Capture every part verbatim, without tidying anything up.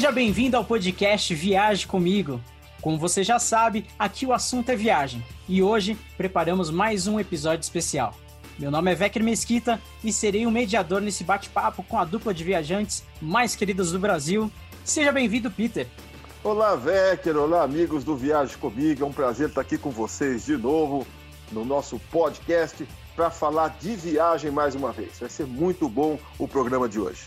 Seja bem-vindo ao podcast Viagem Comigo. Como você já sabe, aqui o assunto é viagem e hoje preparamos mais um episódio especial. Meu nome é Vecker Mesquita e serei o mediador nesse bate-papo com a dupla de viajantes mais queridas do Brasil. Seja bem-vindo, Peter. Olá, Vecker. Olá, amigos do Viagem Comigo. É um prazer estar aqui com vocês de novo no nosso podcast para falar de viagem mais uma vez. Vai ser muito bom o programa de hoje.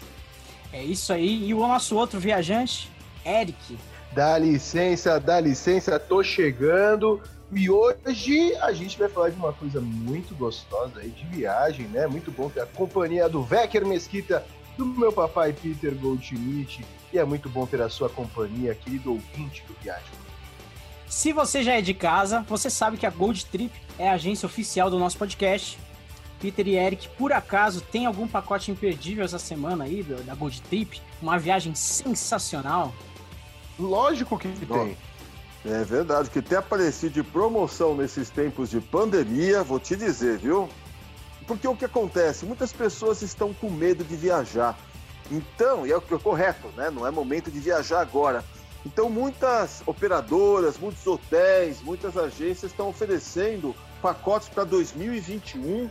É isso aí. E o nosso outro viajante, Eric. Dá licença, dá licença, tô chegando. E hoje a gente vai falar de uma coisa muito gostosa aí de viagem, né? Muito bom ter a companhia do Vecker Mesquita, do meu papai Peter Goldschmidt. E é muito bom ter a sua companhia, querido ouvinte do Viagem. Se você já é de casa, você sabe que a Gold Trip é a agência oficial do nosso podcast. Peter e Eric, por acaso, tem algum pacote imperdível essa semana aí da Gold Trip? Uma viagem sensacional? Lógico que tem. É verdade, que até apareci de promoção nesses tempos de pandemia, vou te dizer, viu? Porque o que acontece? Muitas pessoas estão com medo de viajar. Então, e é o que é correto, né? Não é momento de viajar agora. Então, muitas operadoras, muitos hotéis, muitas agências estão oferecendo pacotes para dois mil e vinte e um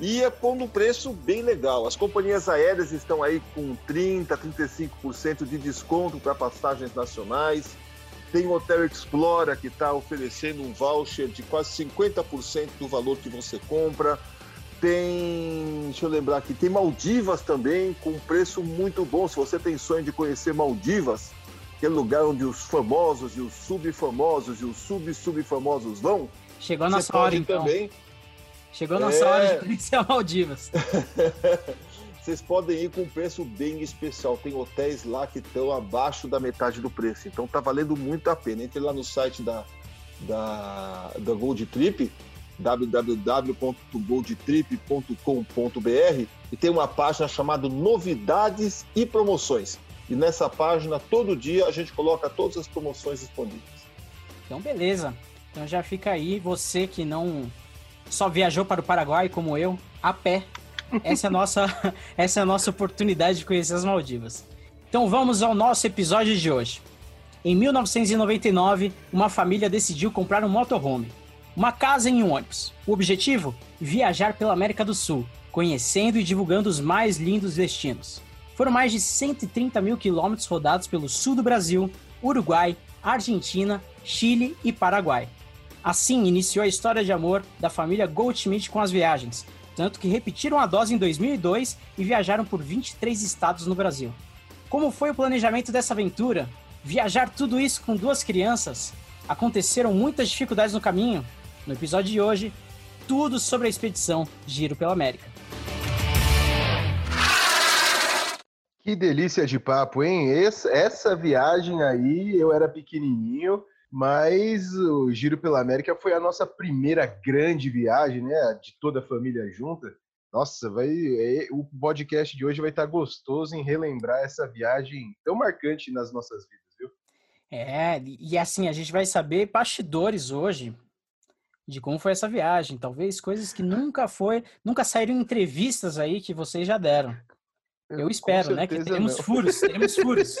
e é com um preço bem legal. As companhias aéreas estão aí com trinta por cento, trinta e cinco por cento de desconto para passagens nacionais. Tem o Hotel Explora, que está oferecendo um voucher de quase cinquenta por cento do valor que você compra. Tem, deixa eu lembrar aqui, tem Maldivas também, com um preço muito bom. Se você tem sonho de conhecer Maldivas, aquele lugar onde os famosos e os subfamosos e os sub-subfamosos vão. Chegou a nossa hora, então. Também... Chegou a nossa é... hora de conhecer a Maldivas. Vocês podem ir com um preço bem especial. Tem hotéis lá que estão abaixo da metade do preço. Então tá valendo muito a pena. Entre lá no site da, da, da Gold Trip, w w w ponto gold trip ponto com ponto b r, e tem uma página chamada Novidades e Promoções. E nessa página, todo dia, a gente coloca todas as promoções disponíveis. Então, beleza. Então já fica aí, você que não só viajou para o Paraguai, como eu, a pé. Essa é a nossa, essa é a nossa oportunidade de conhecer as Maldivas. Então vamos ao nosso episódio de hoje. Em mil novecentos e noventa e nove, uma família decidiu comprar um motorhome. Uma casa em um ônibus. O objetivo? Viajar pela América do Sul, conhecendo e divulgando os mais lindos destinos. Foram mais de cento e trinta mil quilômetros rodados pelo sul do Brasil, Uruguai, Argentina, Chile e Paraguai. Assim iniciou a história de amor da família Goldschmidt com as viagens, tanto que repetiram a dose em dois mil e dois e viajaram por vinte e três estados no Brasil. Como foi o planejamento dessa aventura? Viajar tudo isso com duas crianças? Aconteceram muitas dificuldades no caminho? No episódio de hoje, tudo sobre a expedição Giro pela América. Que delícia de papo, hein? Essa, essa viagem aí, eu era pequenininho, mas o Giro pela América foi a nossa primeira grande viagem, né? De toda a família junta. Nossa, vai, é, o podcast de hoje vai estar gostoso em relembrar essa viagem tão marcante nas nossas vidas, viu? É, e assim, a gente vai saber bastidores hoje de como foi essa viagem, talvez coisas que nunca foi, nunca saíram em entrevistas aí que vocês já deram. Eu, Eu espero, né, que teremos não. furos, teremos furos.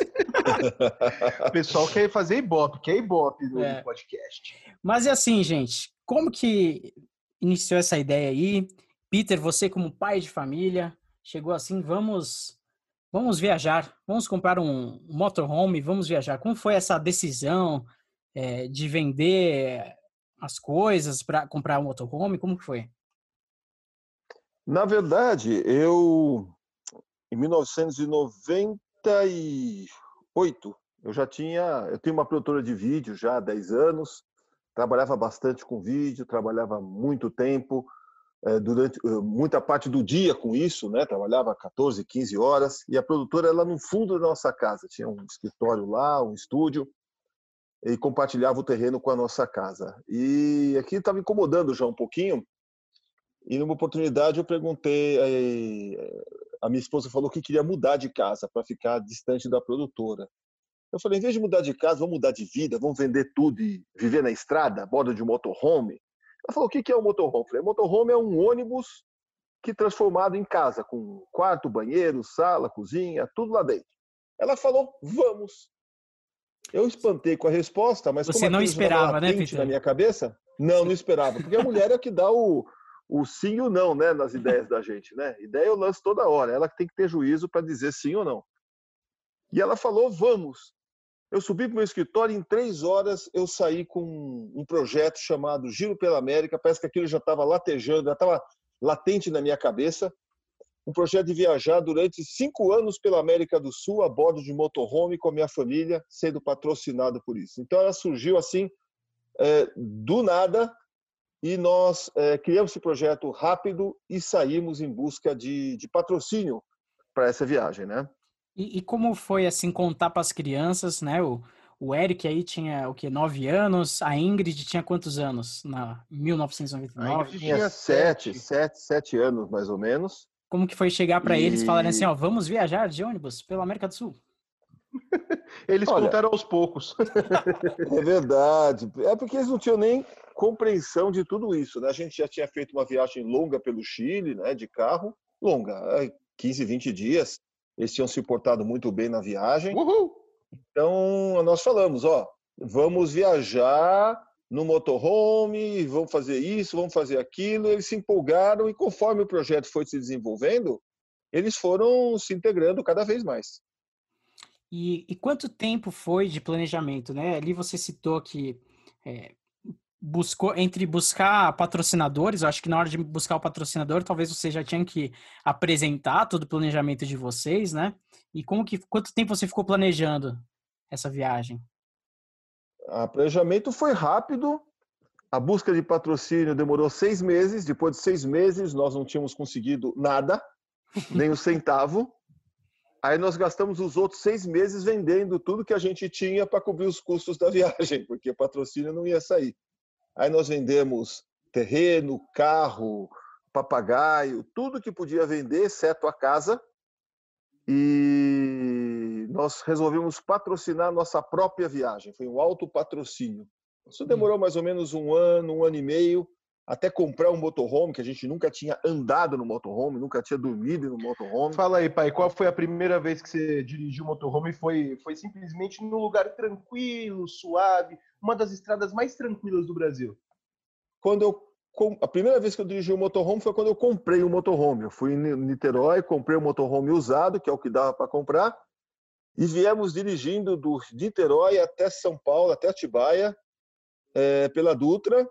O pessoal quer fazer ibope, quer ibope no é. podcast. Mas é assim, gente, como que iniciou essa ideia aí? Peter, você como pai de família, chegou assim, vamos, vamos viajar, vamos comprar um motorhome, vamos viajar. Como foi essa decisão é, de vender as coisas para comprar um motorhome? Como que foi? Na verdade, eu em mil novecentos e noventa e oito eu já tinha, eu tenho uma produtora de vídeo já há dez anos, trabalhava bastante com vídeo, trabalhava muito tempo, durante muita parte do dia com isso, né? Trabalhava catorze, quinze horas, e a produtora ela no fundo da nossa casa, tinha um escritório lá, um estúdio, e compartilhava o terreno com a nossa casa. E aqui estava incomodando já um pouquinho, e numa oportunidade eu perguntei, a minha esposa falou que queria mudar de casa para ficar distante da produtora. Eu falei, em vez de mudar de casa, vamos mudar de vida, vamos vender tudo e viver na estrada, a bordo de um motorhome. Ela falou, o que é um motorhome? Eu falei, motorhome é um ônibus que transformado em casa, com quarto, banheiro, sala, cozinha, tudo lá dentro. Ela falou, vamos. Eu espantei com a resposta, mas você como não esperava, né, Peter? Na minha cabeça? Não, não esperava, porque a mulher é que dá o, o sim ou não, né, nas ideias da gente, né? Ideia eu lanço toda hora, ela que tem que ter juízo para dizer sim ou não. E ela falou, vamos. Eu subi para o meu escritório e em três horas eu saí com um projeto chamado Giro pela América, parece que aquilo já estava latejando, já estava latente na minha cabeça. Um projeto de viajar durante cinco anos pela América do Sul, a bordo de motorhome com a minha família, sendo patrocinado por isso. Então, ela surgiu assim, é, do nada, e nós é, criamos esse projeto rápido e saímos em busca de, de patrocínio para essa viagem, né? E, e como foi, assim, contar para as crianças, né? O, o Eric aí tinha, o quê, nove anos, a Ingrid tinha quantos anos? Na mil novecentos e noventa e nove? A Ingrid tinha sete, sete, sete anos, mais ou menos. Como que foi chegar para eles e falarem assim, ó, vamos viajar de ônibus pela América do Sul? Eles Olha, contaram aos poucos. É verdade. É porque eles não tinham nem compreensão de tudo isso, né? A gente já tinha feito uma viagem longa pelo Chile, né, de carro, longa, quinze, vinte dias. Eles tinham se portado muito bem na viagem. Uhul! Então, nós falamos, ó, vamos viajar no motorhome, vamos fazer isso, vamos fazer aquilo. Eles se empolgaram e conforme o projeto foi se desenvolvendo, eles foram se integrando cada vez mais. E, e quanto tempo foi de planejamento, né? Ali você citou que é, buscou, entre buscar patrocinadores, eu acho que na hora de buscar o patrocinador, talvez vocês já tinham que apresentar todo o planejamento de vocês, né? E como que, quanto tempo você ficou planejando essa viagem? O planejamento foi rápido, a busca de patrocínio demorou seis meses, depois de seis meses nós não tínhamos conseguido nada, nem um centavo, aí nós gastamos os outros seis meses vendendo tudo que a gente tinha para cobrir os custos da viagem, porque o patrocínio não ia sair. Aí nós vendemos terreno, carro, papagaio, tudo que podia vender, exceto a casa, e nós resolvemos patrocinar nossa própria viagem. Foi um autopatrocínio. Isso demorou mais ou menos um ano, um ano e meio, até comprar um motorhome, que a gente nunca tinha andado no motorhome, nunca tinha dormido no motorhome. Fala aí, pai, qual foi a primeira vez que você dirigiu o motorhome? Foi, foi simplesmente num lugar tranquilo, suave, uma das estradas mais tranquilas do Brasil. Quando eu A primeira vez que eu dirigi o motorhome foi quando eu comprei o motorhome. Eu fui em Niterói, comprei o motorhome usado, que é o que dava para comprar, e viemos dirigindo do Niterói até São Paulo, até Atibaia, é, pela Dutra,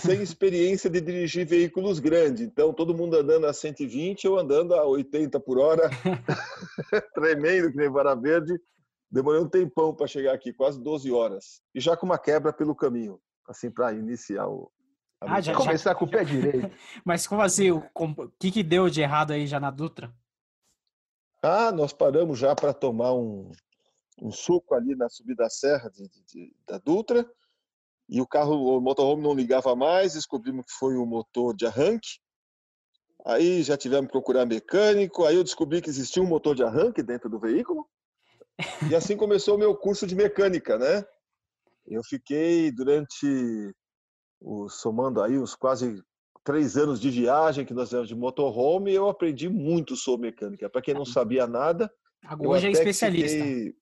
sem experiência de dirigir veículos grandes. Então, todo mundo andando a cento e vinte, eu andando a oitenta por hora, tremendo que nem vara verde. Demorei um tempão para chegar aqui, quase doze horas. E já com uma quebra pelo caminho, assim, para iniciar o... Ah, já, começar já... com o pé direito. Mas como assim, o que, que deu de errado aí já na Dutra? Ah, nós paramos já para tomar um, um suco ali na subida da serra de, de, de, da Dutra e o carro, o motorhome não ligava mais, descobrimos que foi um motor de arranque. Aí já tivemos que procurar mecânico, aí eu descobri que existia um motor de arranque dentro do veículo e assim começou o meu curso de mecânica, né? Eu fiquei durante... somando aí uns quase três anos de viagem que nós fizemos de motorhome, eu aprendi muito sobre mecânica. Para quem não sabia nada... Agora já é especialista. Fiquei...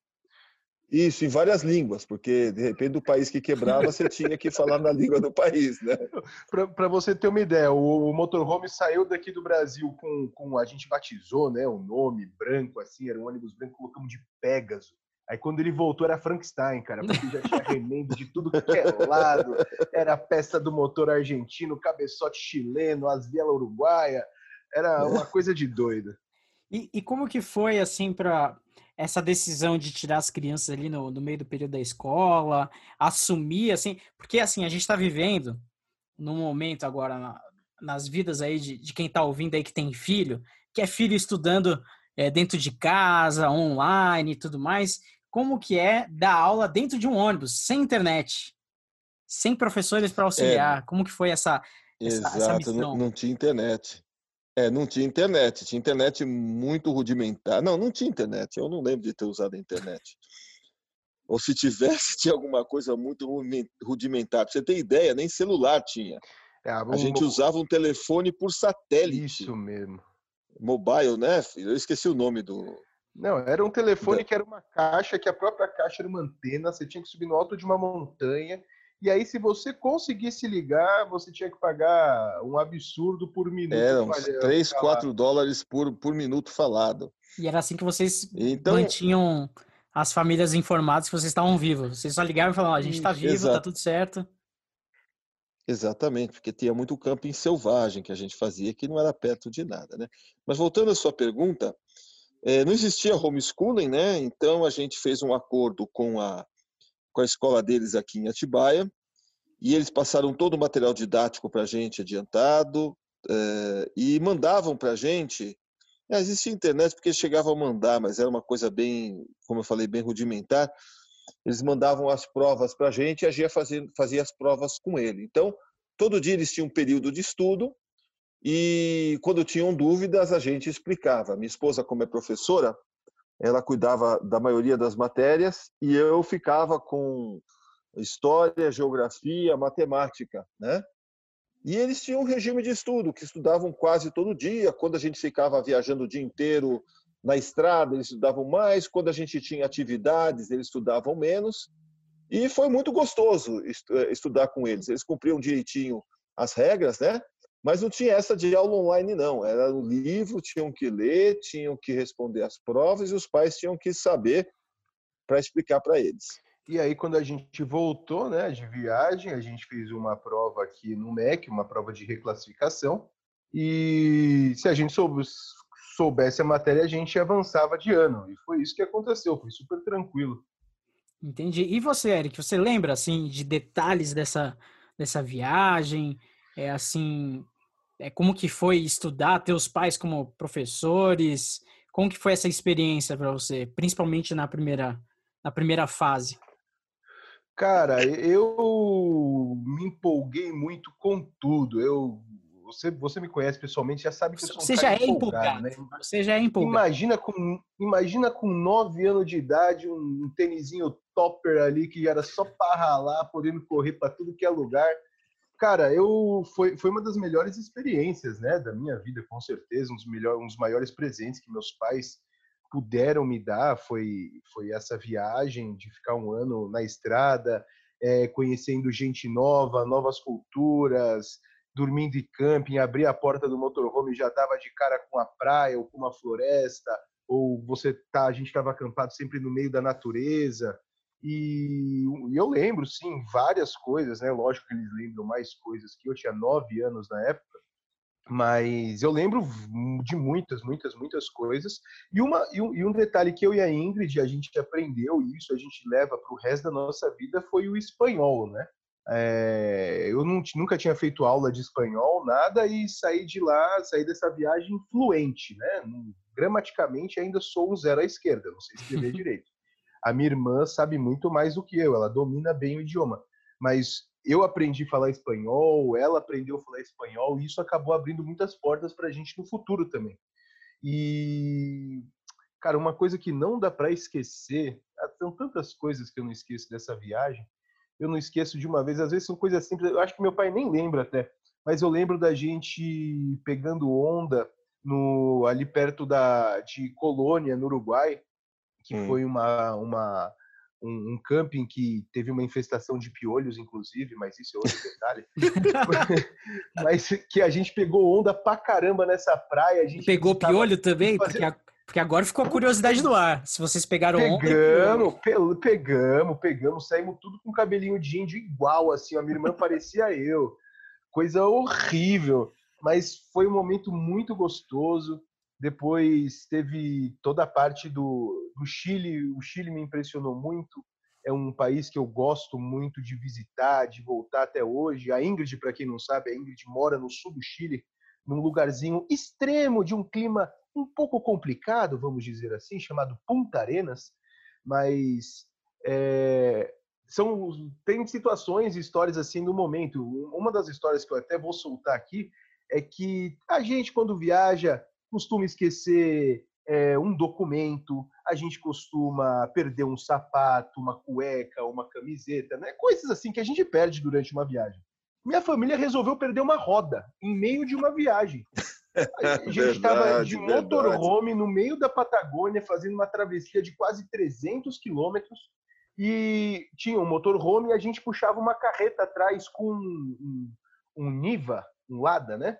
Isso, em várias línguas, porque de repente do país que quebrava, você tinha que falar na língua do país, né? Para você ter uma ideia, o, o motorhome saiu daqui do Brasil com, com... A gente batizou, né? Um nome branco, assim, era um ônibus branco, colocamos de Pégaso. Aí quando ele voltou era Frankenstein, cara, porque já tinha remendo de tudo que era lado, era a peça do motor argentino, cabeçote chileno, as viela uruguaia, era uma coisa de doida. E, e como que foi, assim, para essa decisão de tirar as crianças ali no, no meio do período da escola, assumir, assim, porque, assim, a gente está vivendo num momento agora, na, nas vidas aí de, de quem está ouvindo aí que tem filho, que é filho estudando é, dentro de casa, online e tudo mais... Como que é dar aula dentro de um ônibus, sem internet, sem professores para auxiliar? É, como que foi essa, essa, exato, essa missão? Não, não tinha internet. É, não tinha internet. Tinha internet muito rudimentar. Não, não tinha internet. Eu não lembro de ter usado a internet. Ou se tivesse, tinha alguma coisa muito rudimentar. Para você ter ideia, nem celular tinha. É, a gente usava um telefone por satélite. Isso mesmo. Mobile, né? Eu esqueci o nome do... Não, era um telefone que era uma caixa, que a própria caixa era uma antena, você tinha que subir no alto de uma montanha, e aí se você conseguisse ligar, você tinha que pagar um absurdo por minuto. Era uns três, quatro dólares por, por minuto falado. E era assim que vocês então, mantinham as famílias informadas que vocês estavam vivos. Vocês só ligavam e falavam, a gente está vivo, exato. Tá tudo certo. Exatamente, porque tinha muito camping selvagem que a gente fazia, que não era perto de nada, né? Mas voltando à sua pergunta, é, não existia homeschooling, né? Então a gente fez um acordo com a, com a escola deles aqui em Atibaia e eles passaram todo o material didático para a gente adiantado é, e mandavam para a gente. É, existia internet porque eles chegavam a mandar, mas era uma coisa bem, como eu falei, bem rudimentar. Eles mandavam as provas para a gente e a Gia fazia, fazia as provas com ele. Então, todo dia eles tinham um período de estudo. E quando tinham dúvidas, a gente explicava. Minha esposa, como é professora, ela cuidava da maioria das matérias e eu ficava com história, geografia, matemática, né? E eles tinham um regime de estudo, que estudavam quase todo dia. Quando a gente ficava viajando o dia inteiro na estrada, eles estudavam mais. Quando a gente tinha atividades, eles estudavam menos. E foi muito gostoso estudar com eles. Eles cumpriam direitinho as regras, né? Mas não tinha essa de aula online, não. Era um livro, tinham que ler, tinham que responder as provas e os pais tinham que saber para explicar para eles. E aí, quando a gente voltou, né, de viagem, a gente fez uma prova aqui no M E C, uma prova de reclassificação. E se a gente soubesse a matéria, a gente avançava de ano. E foi isso que aconteceu, foi super tranquilo. Entendi. E você, Eric, você lembra assim, de detalhes dessa, dessa viagem? É assim, é como que foi estudar, ter os pais como professores? Como que foi essa experiência para você, principalmente na primeira, na primeira fase? Cara, eu me empolguei muito com tudo. Eu, você, você me conhece pessoalmente, já sabe que eu sou um você cara já é empolgado. Né? Você já é empolgado. Imagina com, imagina com nove anos de idade, um tênisinho topper ali, que era só para ralar, podendo correr para tudo que é lugar. Cara, eu, foi, foi uma das melhores experiências, né, da minha vida, com certeza. Um dos, melhor, um dos maiores presentes que meus pais puderam me dar foi, foi essa viagem de ficar um ano na estrada, é, conhecendo gente nova, novas culturas, dormindo em camping, abrir a porta do motorhome e já dava de cara com a praia ou com uma floresta, ou você tá, a gente estava acampado sempre no meio da natureza. E eu lembro, sim, várias coisas, né? Lógico que eles lembram mais coisas que eu tinha nove anos na época, mas eu lembro de muitas, muitas, muitas coisas. E, uma, e, um, e um detalhe que eu e a Ingrid, a gente aprendeu, e isso a gente leva para o resto da nossa vida, foi o espanhol, né? É, eu não, nunca tinha feito aula de espanhol, nada, e saí de lá, saí dessa viagem fluente, né? Gramaticamente ainda sou um zero à esquerda, não sei escrever direito. A minha irmã sabe muito mais do que eu, ela domina bem o idioma. Mas eu aprendi a falar espanhol, ela aprendeu a falar espanhol, e isso acabou abrindo muitas portas para a gente no futuro também. E, cara, uma coisa que não dá para esquecer, são tantas coisas que eu não esqueço dessa viagem, eu não esqueço de uma vez, às vezes são coisas simples, eu acho que meu pai nem lembra até, mas eu lembro da gente pegando onda no, ali perto da, de Colônia, no Uruguai, que hum. foi uma, uma, um, um camping que teve uma infestação de piolhos, inclusive, mas isso é outro detalhe. Mas que a gente pegou onda pra caramba nessa praia. A gente pegou piolho também? Fazendo... Porque, a, porque agora ficou a curiosidade no ar. Se vocês pegaram pegamos, onda... Pegamos, pegamos, pegamos. Saímos tudo com cabelinho de índio igual, assim. A minha irmã parecia eu. Coisa horrível. Mas foi um momento muito gostoso. Depois teve toda a parte do, do Chile. O Chile me impressionou muito. É um país que eu gosto muito de visitar, de voltar até hoje. A Ingrid, para quem não sabe, a Ingrid mora no sul do Chile, num lugarzinho extremo de um clima um pouco complicado, vamos dizer assim, chamado Punta Arenas. Mas é, são, tem situações e histórias assim no momento. Uma das histórias que eu até vou soltar aqui é que a gente, quando viaja, costuma esquecer é, um documento, a gente costuma perder um sapato, uma cueca, uma camiseta, né? Coisas assim que a gente perde durante uma viagem. Minha família resolveu perder uma roda em meio de uma viagem. A gente estava de motorhome no meio da Patagônia, fazendo uma travessia de quase trezentos quilômetros, e tinha um motorhome e a gente puxava uma carreta atrás com um, um Niva, um Lada, né?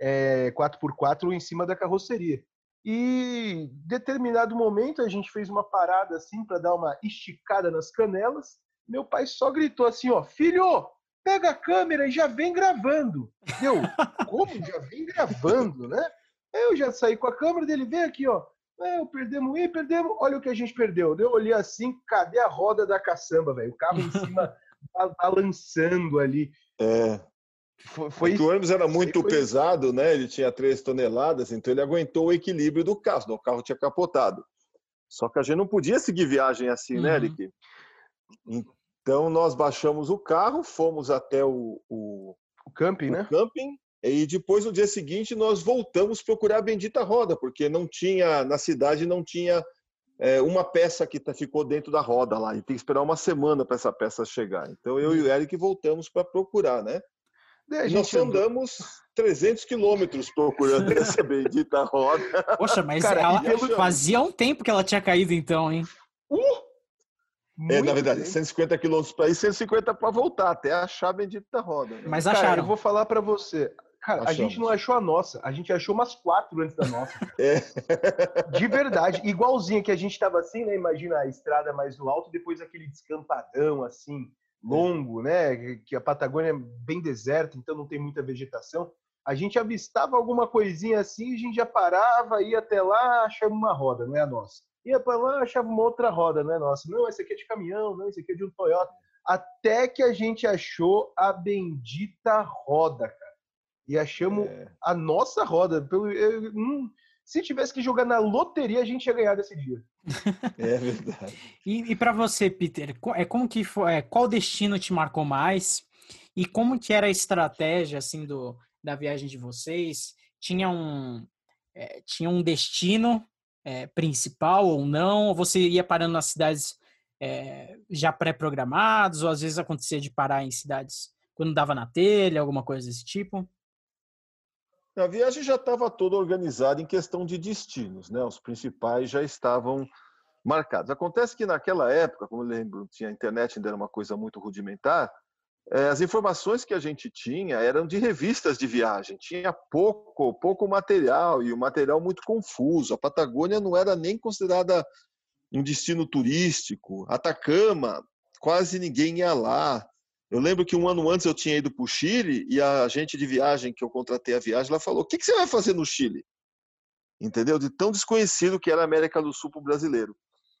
É, quatro por quatro em cima da carroceria. E em determinado momento a gente fez uma parada assim para dar uma esticada nas canelas. Meu pai só gritou assim, ó, filho, pega a câmera e já vem gravando. Eu, como? Já vem gravando, né? Eu já saí com a câmera dele, vem aqui, ó. Eu, perdemos e perdemos, olha o que a gente perdeu. Eu olhei assim, cadê a roda da caçamba, velho? O carro em cima balançando ali. É. Foi, foi o ônibus era muito foi... pesado, né? Ele tinha três toneladas, então ele aguentou o equilíbrio do carro, senão o carro tinha capotado. Só que a gente não podia seguir viagem assim, uhum. né, Eric? Então nós baixamos o carro, fomos até o, o, o camping, o né? camping, e depois no dia seguinte nós voltamos procurar a bendita roda, porque não tinha, na cidade não tinha é, uma peça que ficou dentro da roda lá, e tem que esperar uma semana para essa peça chegar. Então eu uhum. e o Eric voltamos para procurar, né? A gente Nós andamos trezentos quilômetros procurando essa bendita roda. Poxa, mas cara, ela fazia um tempo que ela tinha caído então, hein? Uh, é, na verdade, cento e cinquenta quilômetros para ir, cento e cinquenta para voltar, até achar a bendita roda. Né? Mas acharam. Cara, eu vou falar para você. Cara, Achamos. a gente não achou a nossa. A gente achou umas quatro antes da nossa. É. De verdade. Igualzinho que a gente estava assim, né? Imagina a estrada mais no alto, depois aquele descampadão assim. longo, né, que a Patagônia é bem deserta, então não tem muita vegetação, a gente avistava alguma coisinha assim, a gente já parava, ia até lá, achava uma roda, não é a nossa. Ia para lá, achava uma outra roda, não é a nossa. Não, esse aqui é de caminhão, não, esse aqui é de um Toyota. Até que a gente achou a bendita roda, cara. E achamos é. a nossa roda. Eu, eu, hum, se tivesse que jogar na loteria, a gente ia ganhar desse dia. É verdade. E, e para você, Peter, é como que foi, é, qual destino te marcou mais? E como que era a estratégia assim do da viagem de vocês? Tinha um é, tinha um destino é, principal ou não? Ou você ia parando nas cidades é, já pré-programadas? Ou às vezes acontecia de parar em cidades quando dava na telha, alguma coisa desse tipo? A viagem já estava toda organizada em questão de destinos, né? Os principais já estavam marcados. Acontece que naquela época, como eu lembro, tinha a internet, ainda era uma coisa muito rudimentar, eh, as informações que a gente tinha eram de revistas de viagem, tinha pouco, pouco material, e o material muito confuso. A Patagônia não era nem considerada um destino turístico. Atacama, quase ninguém ia lá. Eu lembro que um ano antes eu tinha ido para o Chile e a agente de viagem que eu contratei a viagem, ela falou, o que, que você vai fazer no Chile? Entendeu? De tão desconhecido que era a América do Sul para o brasileiro.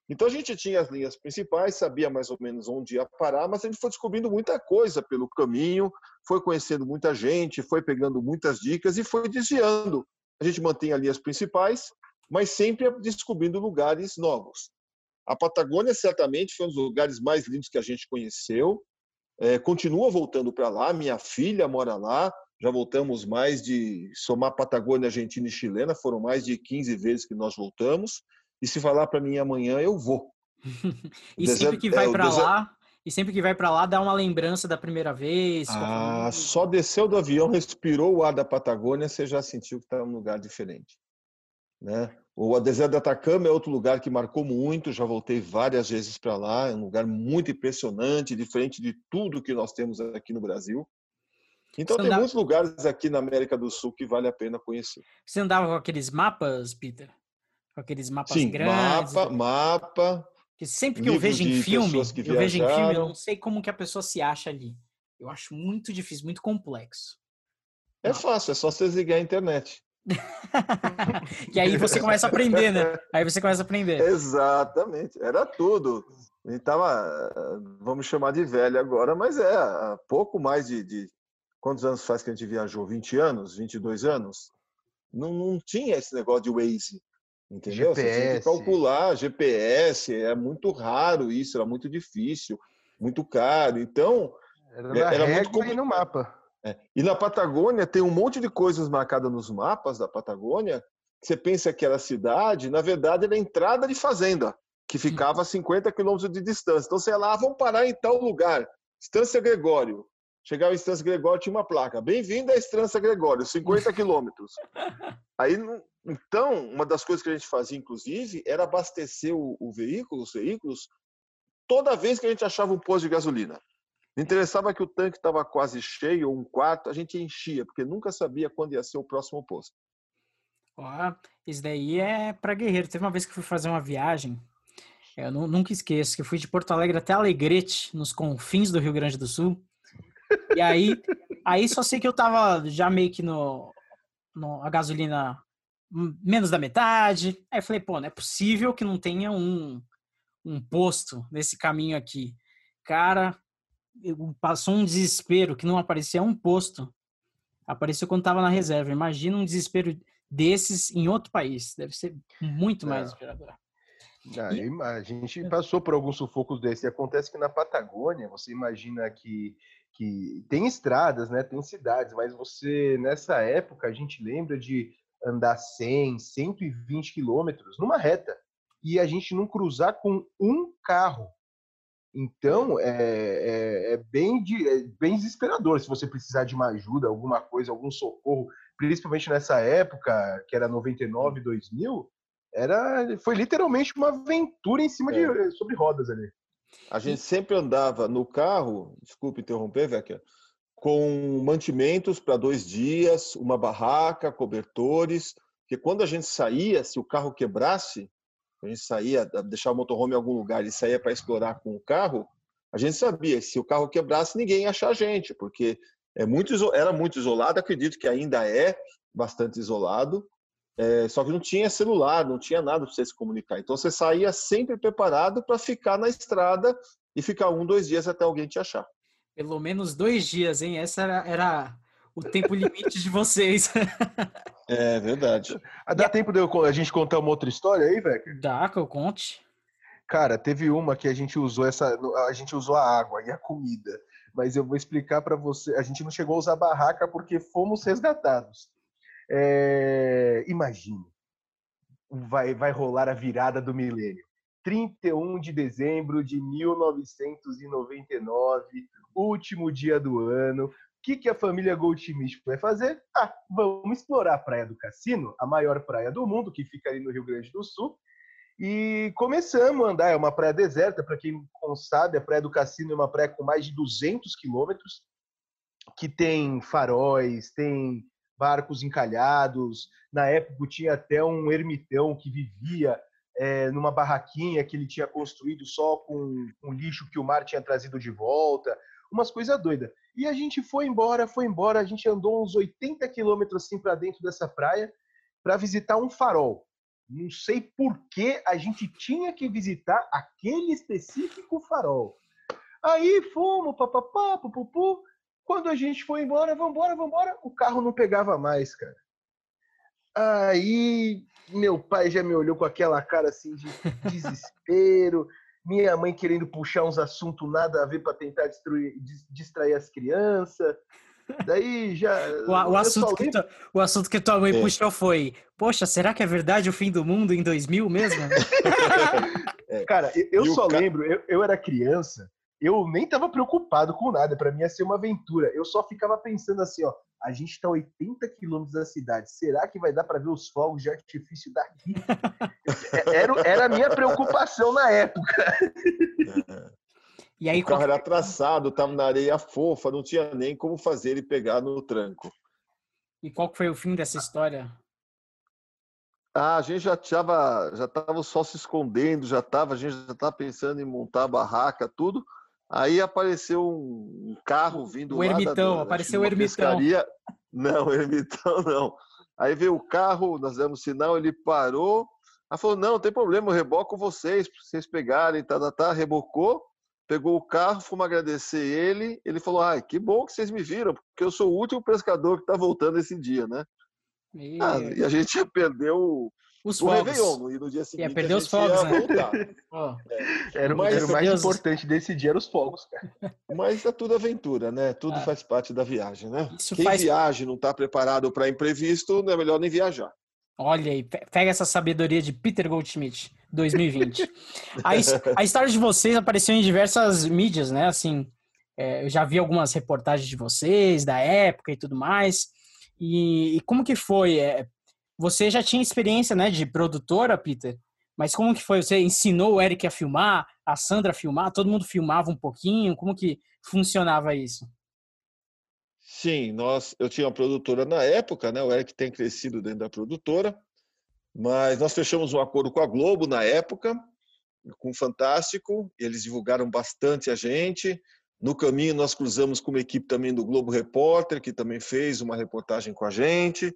Então a gente tinha as linhas principais, sabia mais ou menos onde ia parar, mas a gente foi descobrindo muita coisa pelo caminho, foi conhecendo muita gente, foi pegando muitas dicas e foi desviando. A gente mantém ali as principais, mas sempre descobrindo lugares novos. A Patagônia certamente foi um dos lugares mais lindos que a gente conheceu. É, continua voltando para lá, minha filha mora lá, já voltamos mais de, somar Patagônia, Argentina e Chilena, foram mais de quinze vezes que nós voltamos, e se falar para mim amanhã, eu vou. E, deserto, sempre que vai é, pra deserto... lá, e sempre que vai para lá, dá uma lembrança da primeira vez? Ah, como... Só desceu do avião, respirou o ar da Patagônia, você já sentiu que está em um lugar diferente. Né? O deserto de Atacama é outro lugar que marcou muito, já voltei várias vezes para lá, é um lugar muito impressionante, diferente de tudo que nós temos aqui no Brasil. Então você tem andava... muitos lugares aqui na América do Sul que vale a pena conhecer. Você andava com aqueles mapas, Peter? Com aqueles mapas Sim, grandes? Mapa, mapa. Porque sempre que eu vejo em filme, eu viajaram. vejo em filme, eu não sei como que a pessoa se acha ali. Eu acho muito difícil, muito complexo. É não. fácil, é só você ligar a internet. E aí você começa a aprender, né? Aí você começa a aprender. Exatamente, era tudo. A gente tava, vamos chamar de velho agora, mas é há pouco mais de, de... Quantos anos faz que a gente viajou? vinte anos? vinte e dois anos? Não, não tinha esse negócio de Waze, entendeu? G P S. Você tinha que calcular G P S, é muito raro isso, era muito difícil, muito caro. Então, era, era muito complicado no mapa. É. E na Patagônia tem um monte de coisas marcadas nos mapas da Patagônia que você pensa que era cidade, na verdade era entrada de fazenda que ficava a cinquenta quilômetros de distância. Então você ia lá, ah, vamos parar em tal lugar, Estância Gregório. Chegava em Estância Gregório, tinha uma placa, bem-vindo à Estância Gregório, cinquenta quilômetros. Aí, então, uma das coisas que a gente fazia, inclusive, era abastecer o, o veículo, os veículos, toda vez que a gente achava um posto de gasolina. Não interessava que o tanque estava quase cheio, ou um quarto, a gente enchia, porque nunca sabia quando ia ser o próximo posto. Ó, isso daí é para guerreiro. Teve uma vez que fui fazer uma viagem, eu não, nunca esqueço, que fui de Porto Alegre até Alegrete, nos confins do Rio Grande do Sul. E aí, aí só sei que eu tava já meio que no, no a gasolina menos da metade. Aí eu falei, pô, não é possível que não tenha um... um posto nesse caminho aqui. Cara, passou um desespero que não aparecia um posto. Apareceu quando estava na reserva. Imagina um desespero desses em outro país. Deve ser muito mais desesperador. E... A gente passou por alguns sufocos desses. E acontece que na Patagônia, você imagina que, que tem estradas, né? Tem cidades, mas você, nessa época, a gente lembra de andar cem, cento e vinte quilômetros numa reta. E a gente não cruzar com um carro. Então, é, é, é, bem, de, é bem desesperador se você precisar de uma ajuda, alguma coisa, algum socorro. Principalmente nessa época, que era noventa e nove, dois mil, era, foi literalmente uma aventura em cima é. de sobre rodas ali. A gente sempre andava no carro, desculpe interromper, Vecker, com mantimentos para dois dias, uma barraca, cobertores, porque quando a gente saía, se o carro quebrasse, a gente saía, deixava o motorhome em algum lugar e saía para explorar com o carro, a gente sabia que se o carro quebrasse, ninguém ia achar a gente, porque é muito, era muito isolado, acredito que ainda é bastante isolado, é, só que não tinha celular, não tinha nada para você se comunicar. Então, você saía sempre preparado para ficar na estrada e ficar um, dois dias até alguém te achar. Pelo menos dois dias, hein? Essa era... era... o tempo limite de vocês. É verdade. Dá tempo de eu, a gente contar uma outra história aí, velho? Dá, que eu conte. Cara, teve uma que a gente usou essa, a gente usou a água e a comida, mas eu vou explicar para você. A gente não chegou a usar barraca porque fomos resgatados. É, imagine, vai, vai rolar a virada do milênio. trinta e um de dezembro de mil novecentos e noventa e nove, último dia do ano. O que, que a família Goldschmidt vai fazer? Ah, vamos explorar a Praia do Cassino, a maior praia do mundo, que fica ali no Rio Grande do Sul. E começamos a andar. É uma praia deserta, para quem não sabe, a Praia do Cassino é uma praia com mais de duzentos quilômetros, que tem faróis, tem barcos encalhados. Na época tinha até um ermitão que vivia é, numa barraquinha que ele tinha construído só com um lixo que o mar tinha trazido de volta. Umas coisas doidas. E a gente foi embora, foi embora. A gente andou uns oitenta quilômetros assim para dentro dessa praia para visitar um farol. Não sei por que a gente tinha que visitar aquele específico farol. Aí fomos, papapá, pupupu. Quando a gente foi embora, vambora, vambora, o carro não pegava mais, cara. Aí meu pai já me olhou com aquela cara assim de desespero. Minha mãe querendo puxar uns assuntos nada a ver para tentar destruir, distrair as crianças. Daí já... O, o, assunto, que tu, o assunto que tua mãe é. puxou foi, poxa, será que é verdade o fim do mundo em dois mil mesmo? É. Cara, eu, eu só ca... lembro, eu, eu era criança, eu nem estava preocupado com nada, para mim ia ser uma aventura. Eu só ficava pensando assim, ó, a gente está a oitenta quilômetros da cidade, será que vai dar para ver os fogos de artifício daqui? Era, era a minha preocupação na época. E aí, o carro quando... era traçado, estava na areia fofa, não tinha nem como fazer ele pegar no tranco. E qual foi o fim dessa história? Ah, a gente já estava já tava só se escondendo, já tava, a gente já estava pensando em montar a barraca, tudo. Aí apareceu um carro vindo o lá ermitão, da, apareceu o ermitão. Pescaria. Não, o ermitão não. Aí veio o carro, nós demos sinal, ele parou. Aí falou, não, não tem problema, eu reboco vocês, pra vocês pegarem, tá, tá, tá, rebocou. Pegou o carro, fomos agradecer ele. Ele falou, ai, que bom que vocês me viram, porque eu sou o último pescador que tá voltando esse dia, né? E, ah, e a gente já perdeu... Os o fogos. Réveillon, e no dia seguinte ia perder os fogos, né? Oh. É. Era, Mas, era o mais Deus... importante desse dia, eram os fogos, cara. Mas é tudo aventura, né? Tudo ah. faz parte da viagem, né? Isso Quem faz... viaja e não está preparado para imprevisto, não é melhor nem viajar. Olha aí, pega essa sabedoria de Peter Goldschmidt, dois mil e vinte. a, a história de vocês apareceu em diversas mídias, né? Assim, é, eu já vi algumas reportagens de vocês, da época e tudo mais. E, e como que foi... É, Você já tinha experiência, né, de produtora, Peter? Mas como que foi? Você ensinou o Eric a filmar, a Sandra a filmar? Todo mundo filmava um pouquinho? Como que funcionava isso? Sim, nós, eu tinha uma produtora na época, né? O Eric tem crescido dentro da produtora. Mas nós fechamos um acordo com a Globo na época, com o Fantástico. Eles divulgaram bastante a gente. No caminho, nós cruzamos com uma equipe também do Globo Repórter, que também fez uma reportagem com a gente.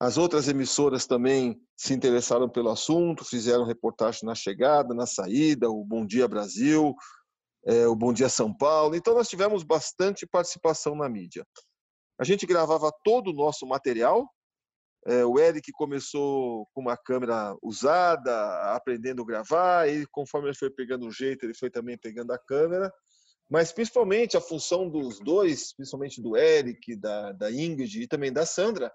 As outras emissoras também se interessaram pelo assunto, fizeram reportagem na chegada, na saída, o Bom Dia Brasil, é, o Bom Dia São Paulo. Então, nós tivemos bastante participação na mídia. A gente gravava todo o nosso material. É, o Eric começou com uma câmera usada, aprendendo a gravar, e conforme ele foi pegando o jeito, ele foi também pegando a câmera. Mas, principalmente, a função dos dois, principalmente do Eric, da, da Ingrid e também da Sandra,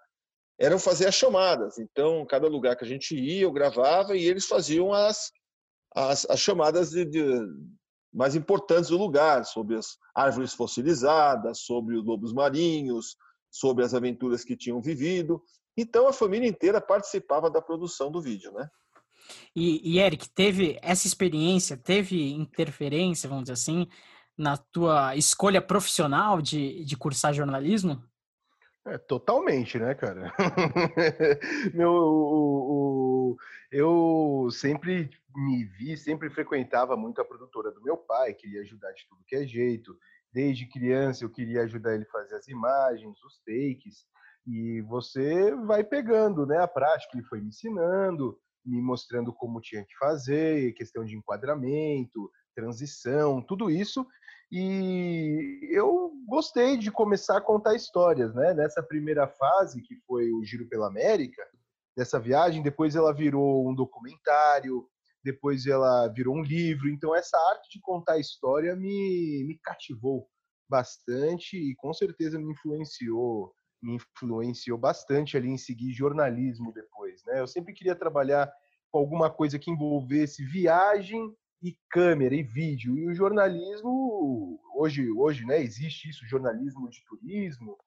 eram fazer as chamadas. Então, cada lugar que a gente ia, eu gravava, e eles faziam as, as, as chamadas de, de, mais importantes do lugar, sobre as árvores fossilizadas, sobre os lobos marinhos, sobre as aventuras que tinham vivido. Então, a família inteira participava da produção do vídeo, né? E, e Eric, teve essa experiência, teve interferência, vamos dizer assim, na tua escolha profissional de, de cursar jornalismo? É, totalmente, né, cara? Meu, o, o, eu sempre me vi, sempre frequentava muito a produtora do meu pai, queria ajudar de tudo que é jeito. Desde criança eu queria ajudar ele a fazer as imagens, os takes. E você vai pegando, né, a prática, ele foi me ensinando, me mostrando como tinha que fazer, questão de enquadramento, transição, tudo isso. E eu gostei de começar a contar histórias, né? Nessa primeira fase, que foi o Giro pela América, dessa viagem, depois ela virou um documentário, depois ela virou um livro. Então essa arte de contar história me, me cativou bastante e com certeza me influenciou. me influenciou bastante ali em seguir jornalismo depois, né? Eu sempre queria trabalhar com alguma coisa que envolvesse viagem e câmera e vídeo. E o jornalismo, hoje, hoje, né, existe isso, jornalismo de turismo,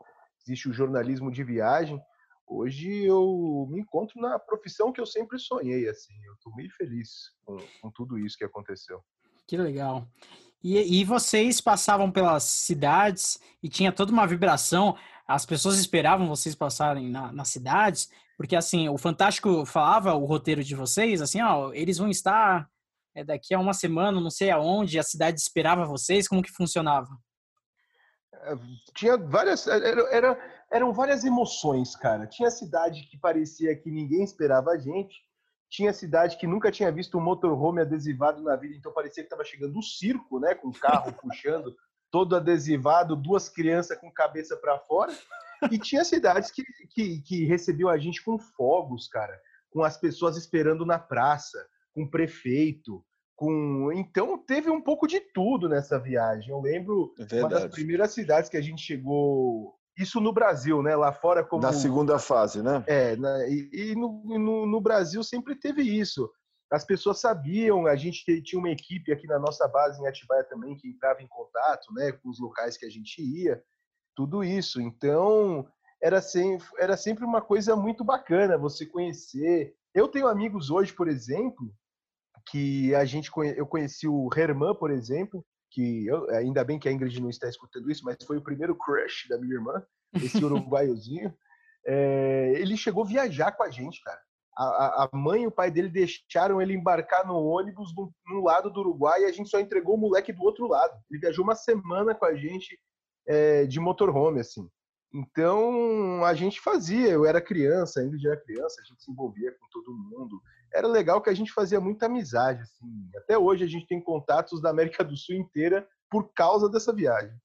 existe o jornalismo de viagem. Hoje eu me encontro na profissão que eu sempre sonhei, assim. Eu estou meio feliz com, com tudo isso que aconteceu. Que legal. E, e vocês passavam pelas cidades e tinha toda uma vibração. As pessoas esperavam vocês passarem na, nas cidades, porque, assim, o Fantástico falava o roteiro de vocês, assim, ó, eles vão estar é, daqui a uma semana, não sei aonde, a cidade esperava vocês, como que funcionava? Tinha várias, era, era, eram várias emoções, cara. Tinha cidade que parecia que ninguém esperava a gente, tinha cidade que nunca tinha visto um motorhome adesivado na vida, então parecia que estava chegando um circo, né, com o carro puxando... todo adesivado, duas crianças com cabeça para fora. E tinha cidades que, que, que recebiam a gente com fogos, cara. Com as pessoas esperando na praça, com o prefeito. Com... Então, teve um pouco de tudo nessa viagem. Eu lembro é uma das primeiras cidades que a gente chegou... Isso no Brasil, né? Lá fora... como na segunda fase, né? É, na... e no, no, no Brasil sempre teve isso. As pessoas sabiam, a gente tinha uma equipe aqui na nossa base em Atibaia também que entrava em contato, né, com os locais que a gente ia, tudo isso. Então, era sempre, era sempre uma coisa muito bacana você conhecer. Eu tenho amigos hoje, por exemplo, que a gente eu conheci o Hermann, por exemplo, que eu, ainda bem que a Ingrid não está escutando isso, mas foi o primeiro crush da minha irmã, esse uruguaiozinho. É, ele chegou a viajar com a gente, cara. A mãe e o pai dele deixaram ele embarcar no ônibus do, no lado do Uruguai e a gente só entregou o moleque do outro lado. Ele viajou uma semana com a gente é, de motorhome, assim. Então, a gente fazia. Eu era criança, ainda já era criança, a gente se envolvia com todo mundo. Era legal que a gente fazia muita amizade, assim. Até hoje a gente tem contatos da América do Sul inteira por causa dessa viagem.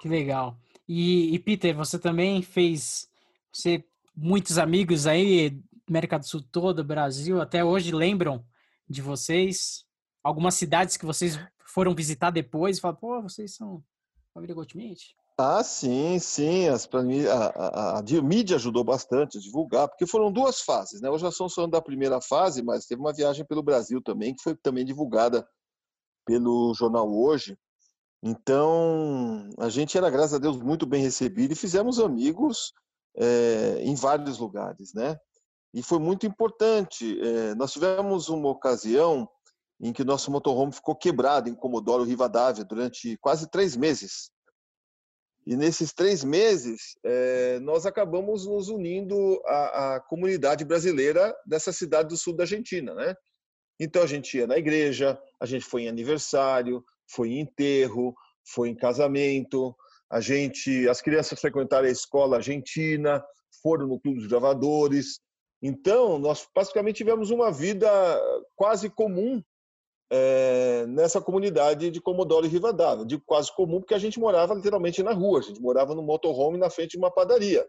Que legal. E, e Peter, você também fez... Você... Muitos amigos aí, América do Sul todo, Brasil, até hoje lembram de vocês. Algumas cidades que vocês foram visitar depois, falam, pô, vocês são família Goldschmidt? Ah, sim, sim. As, pra mim, a, a, a, a mídia ajudou bastante a divulgar, porque foram duas fases, né? Hoje nós estamos falando da primeira fase, mas teve uma viagem pelo Brasil também, que foi também divulgada pelo Jornal Hoje. Então, a gente era, graças a Deus, muito bem recebido e fizemos amigos é, em vários lugares, né? E foi muito importante. É, nós tivemos uma ocasião em que nosso motorhome ficou quebrado em Comodoro Rivadavia durante quase três meses. E nesses três meses, é, nós acabamos nos unindo à, à comunidade brasileira dessa cidade do sul da Argentina, né? Então, a gente ia na igreja, a gente foi em aniversário, foi em enterro, foi em casamento, a gente, as crianças frequentaram a escola argentina, foram no clube dos gravadores. Então, nós basicamente tivemos uma vida quase comum é, nessa comunidade de Comodoro e Rivadavia. Digo quase comum porque a gente morava literalmente na rua, a gente morava no motorhome na frente de uma padaria.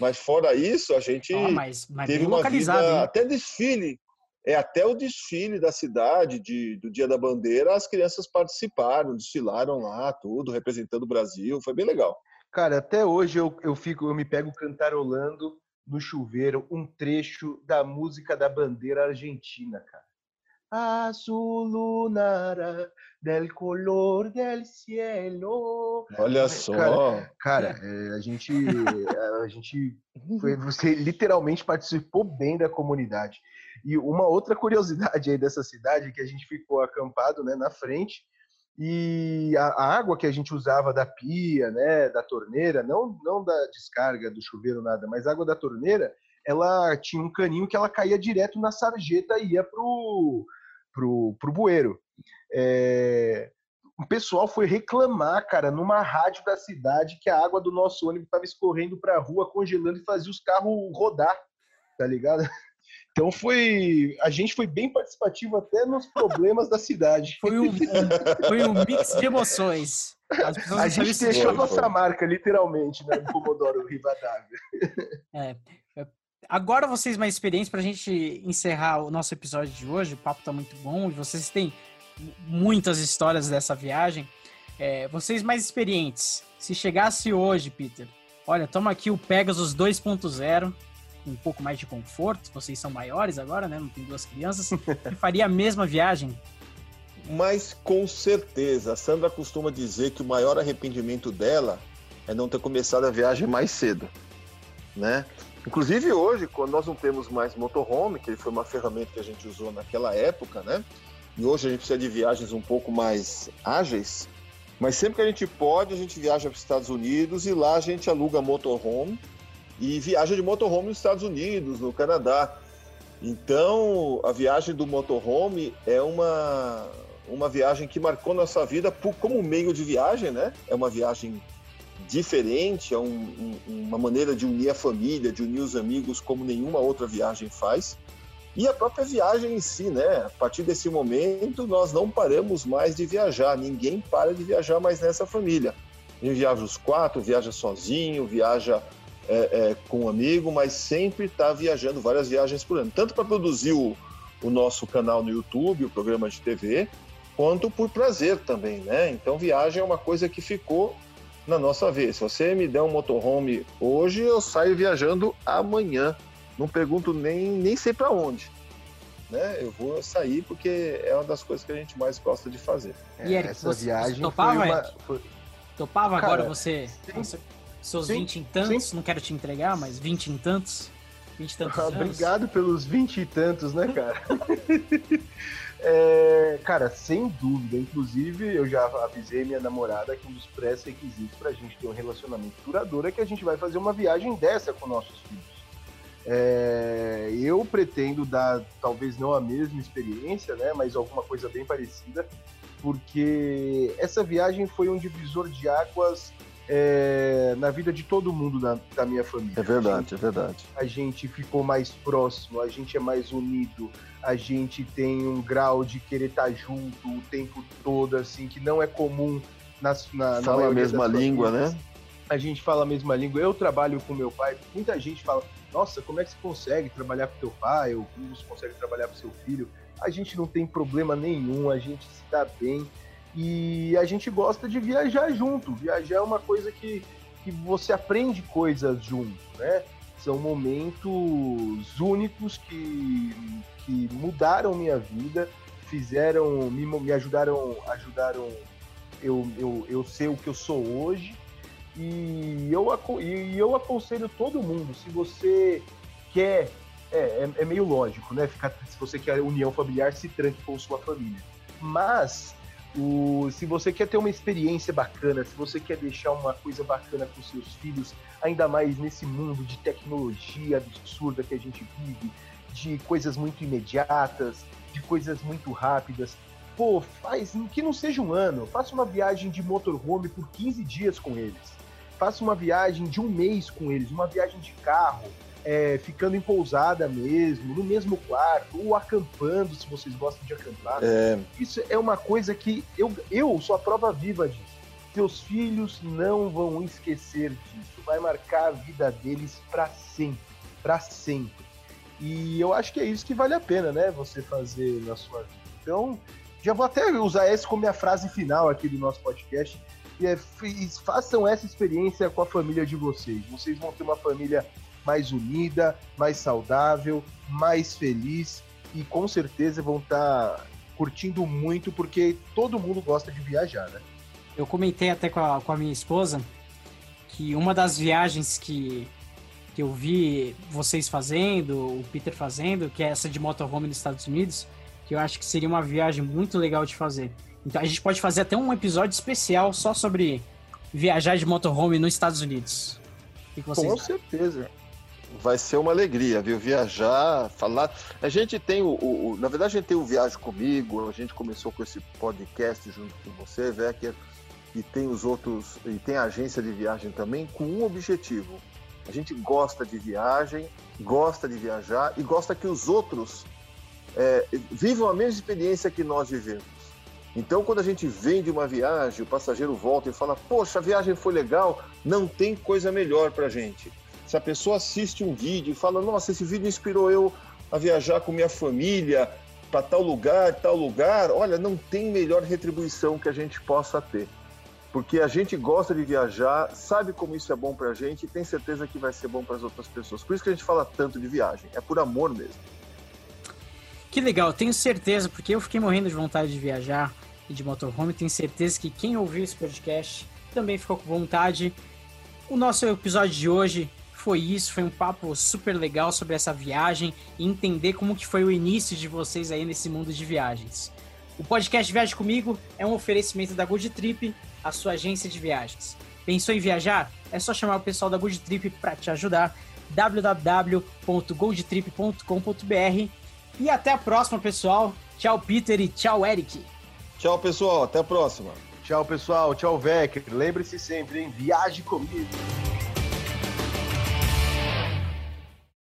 Mas fora isso, a gente oh, mas, mas teve uma vida, até desfile. É, até o desfile da cidade, de, do Dia da Bandeira, as crianças participaram, desfilaram lá, tudo, representando o Brasil, foi bem legal. Cara, até hoje eu, eu, fico, eu me pego cantarolando no chuveiro um trecho da música da bandeira argentina, cara. Azul lunara del color del cielo. Olha só! Cara, cara é, a gente, a gente foi, você literalmente participou bem da comunidade. E uma outra curiosidade aí dessa cidade é que a gente ficou acampado, né, na frente, e a, a água que a gente usava da pia, né, da torneira, não, não da descarga do chuveiro, nada, mas a água da torneira, ela tinha um caninho que ela caía direto na sarjeta e ia pro, pro, pro bueiro. É, o pessoal foi reclamar, cara, numa rádio da cidade que a água do nosso ônibus estava escorrendo pra rua, congelando e fazia os carros rodar, tá ligado? Então foi, a gente foi bem participativo até nos problemas da cidade. Foi um, foi um mix de emoções. As a gente deixou a nossa marca, literalmente, né, no Comodoro Rivadavia. É. Agora vocês mais experientes para a gente encerrar o nosso episódio de hoje. O papo tá muito bom e vocês têm muitas histórias dessa viagem. É, vocês mais experientes, se chegasse hoje, Peter, olha, toma aqui o Pegasus dois ponto zero. Um pouco mais de conforto, vocês são maiores agora, né? Não tem duas crianças. Eu faria a mesma viagem? Mas com certeza. A Sandra costuma dizer que o maior arrependimento dela é não ter começado a viagem mais cedo, né? Inclusive hoje, quando nós não temos mais motorhome, que foi uma ferramenta que a gente usou naquela época, né? E hoje a gente precisa de viagens um pouco mais ágeis, mas sempre que a gente pode, a gente viaja para os Estados Unidos e lá a gente aluga motorhome e viaja de motorhome nos Estados Unidos, no Canadá. Então, a viagem do motorhome é uma, uma viagem que marcou nossa vida por, como meio de viagem, né? É uma viagem diferente, é um, um, uma maneira de unir a família, de unir os amigos, como nenhuma outra viagem faz. E a própria viagem em si, né? A partir desse momento, nós não paramos mais de viajar. Ninguém para de viajar mais nessa família. A gente viaja os quatro, viaja sozinho, viaja... É, é, com um amigo, mas sempre está viajando, várias viagens por ano, tanto para produzir o, o nosso canal no YouTube, o programa de T V, quanto por prazer também, né? Então viagem é uma coisa que ficou na nossa vida. Se você me der um motorhome hoje, eu saio viajando amanhã, não pergunto nem, nem sei para onde, né? Eu vou sair porque é uma das coisas que a gente mais gosta de fazer. É, e Eric, essa você, viagem você topava, foi uma... foi... topava Cara, agora você... você... Seus sim, vinte e tantos, sim. Não quero te entregar, mas vinte e tantos, vinte e tantos ah, anos. Obrigado pelos vinte e tantos, né, cara? é, cara, sem dúvida. Inclusive, eu já avisei minha namorada que um dos pré-requisitos para a gente ter um relacionamento duradouro é que a gente vai fazer uma viagem dessa com nossos filhos. É, eu pretendo dar, talvez não a mesma experiência, né, mas alguma coisa bem parecida, porque essa viagem foi um divisor de águas... É, na vida de todo mundo da, da minha família. É verdade, gente, é verdade. A gente ficou mais próximo, a gente é mais unido, a gente tem um grau de querer estar junto o tempo todo, assim, que não é comum nas, na, fala na a mesma língua, famílias. Né? A gente fala a mesma língua. Eu trabalho com meu pai, muita gente fala, nossa, como é que você consegue trabalhar com teu pai? Ou como você consegue trabalhar com seu filho? A gente não tem problema nenhum, a gente se dá bem. E a gente gosta de viajar junto. Viajar é uma coisa que, que você aprende coisas junto, né? São momentos únicos que, que mudaram minha vida, fizeram, me, me ajudaram, ajudaram eu, eu, eu ser o que eu sou hoje. E eu, e eu aconselho todo mundo, se você quer, é, é meio lógico, né? Ficar, se você quer união familiar, se tranque com sua família. Mas o, se você quer ter uma experiência bacana, se você quer deixar uma coisa bacana com seus filhos, ainda mais nesse mundo de tecnologia absurda que a gente vive, de coisas muito imediatas, de coisas muito rápidas, pô, faz que não seja um ano, faça uma viagem de motorhome por quinze dias com eles. Faça uma viagem de um mês com eles, uma viagem de carro, é, ficando em pousada mesmo, no mesmo quarto, ou acampando, se vocês gostam de acampar. É... Isso é uma coisa que eu, eu sou a prova viva disso. Seus filhos não vão esquecer disso, vai marcar a vida deles para sempre, para sempre. E eu acho que é isso que vale a pena, né, você fazer na sua vida. Então, já vou até usar essa como minha frase final aqui do nosso podcast. E é, façam essa experiência com a família de vocês. Vocês vão ter uma família mais unida, mais saudável, mais feliz e com certeza vão estar tá curtindo muito, porque todo mundo gosta de viajar, né? Eu comentei até com a, com a minha esposa que uma das viagens que, que eu vi vocês fazendo, o Peter fazendo, que é essa de motorhome nos Estados Unidos, que eu acho que seria uma viagem muito legal de fazer. Então a gente pode fazer até um episódio especial só sobre viajar de motorhome nos Estados Unidos. O que vocês Com acham? Certeza. Vai ser uma alegria, viu? Viajar, falar. A gente tem o, o... Na verdade, a gente tem o Viagem Comigo. A gente começou com esse podcast junto com você, Vecker. E tem os outros... E tem a agência de viagem também com um objetivo. A gente gosta de viagem, gosta de viajar e gosta que os outros é, vivam a mesma experiência que nós vivemos. Então, quando a gente vem de uma viagem, o passageiro volta e fala, poxa, a viagem foi legal, não tem coisa melhor pra gente. Se a pessoa assiste um vídeo e fala, nossa, esse vídeo inspirou eu a viajar com minha família para tal lugar, tal lugar, olha, não tem melhor retribuição que a gente possa ter. Porque a gente gosta de viajar, sabe como isso é bom pra gente e tem certeza que vai ser bom para as outras pessoas. Por isso que a gente fala tanto de viagem, é por amor mesmo. Que legal, tenho certeza, porque eu fiquei morrendo de vontade de viajar e de motorhome. Tenho certeza que quem ouviu esse podcast também ficou com vontade. O nosso episódio de hoje foi isso, foi um papo super legal sobre essa viagem e entender como que foi o início de vocês aí nesse mundo de viagens. O podcast Viagem Comigo é um oferecimento da Gold Trip, a sua agência de viagens. Pensou em viajar? É só chamar o pessoal da Gold Trip para te ajudar. w w w ponto gold trip ponto com ponto b r. E até a próxima, pessoal. Tchau, Peter, e tchau, Eric. Tchau, pessoal. Até a próxima. Tchau, pessoal. Tchau, Vecker. Lembre-se sempre, hein? Viaje comigo.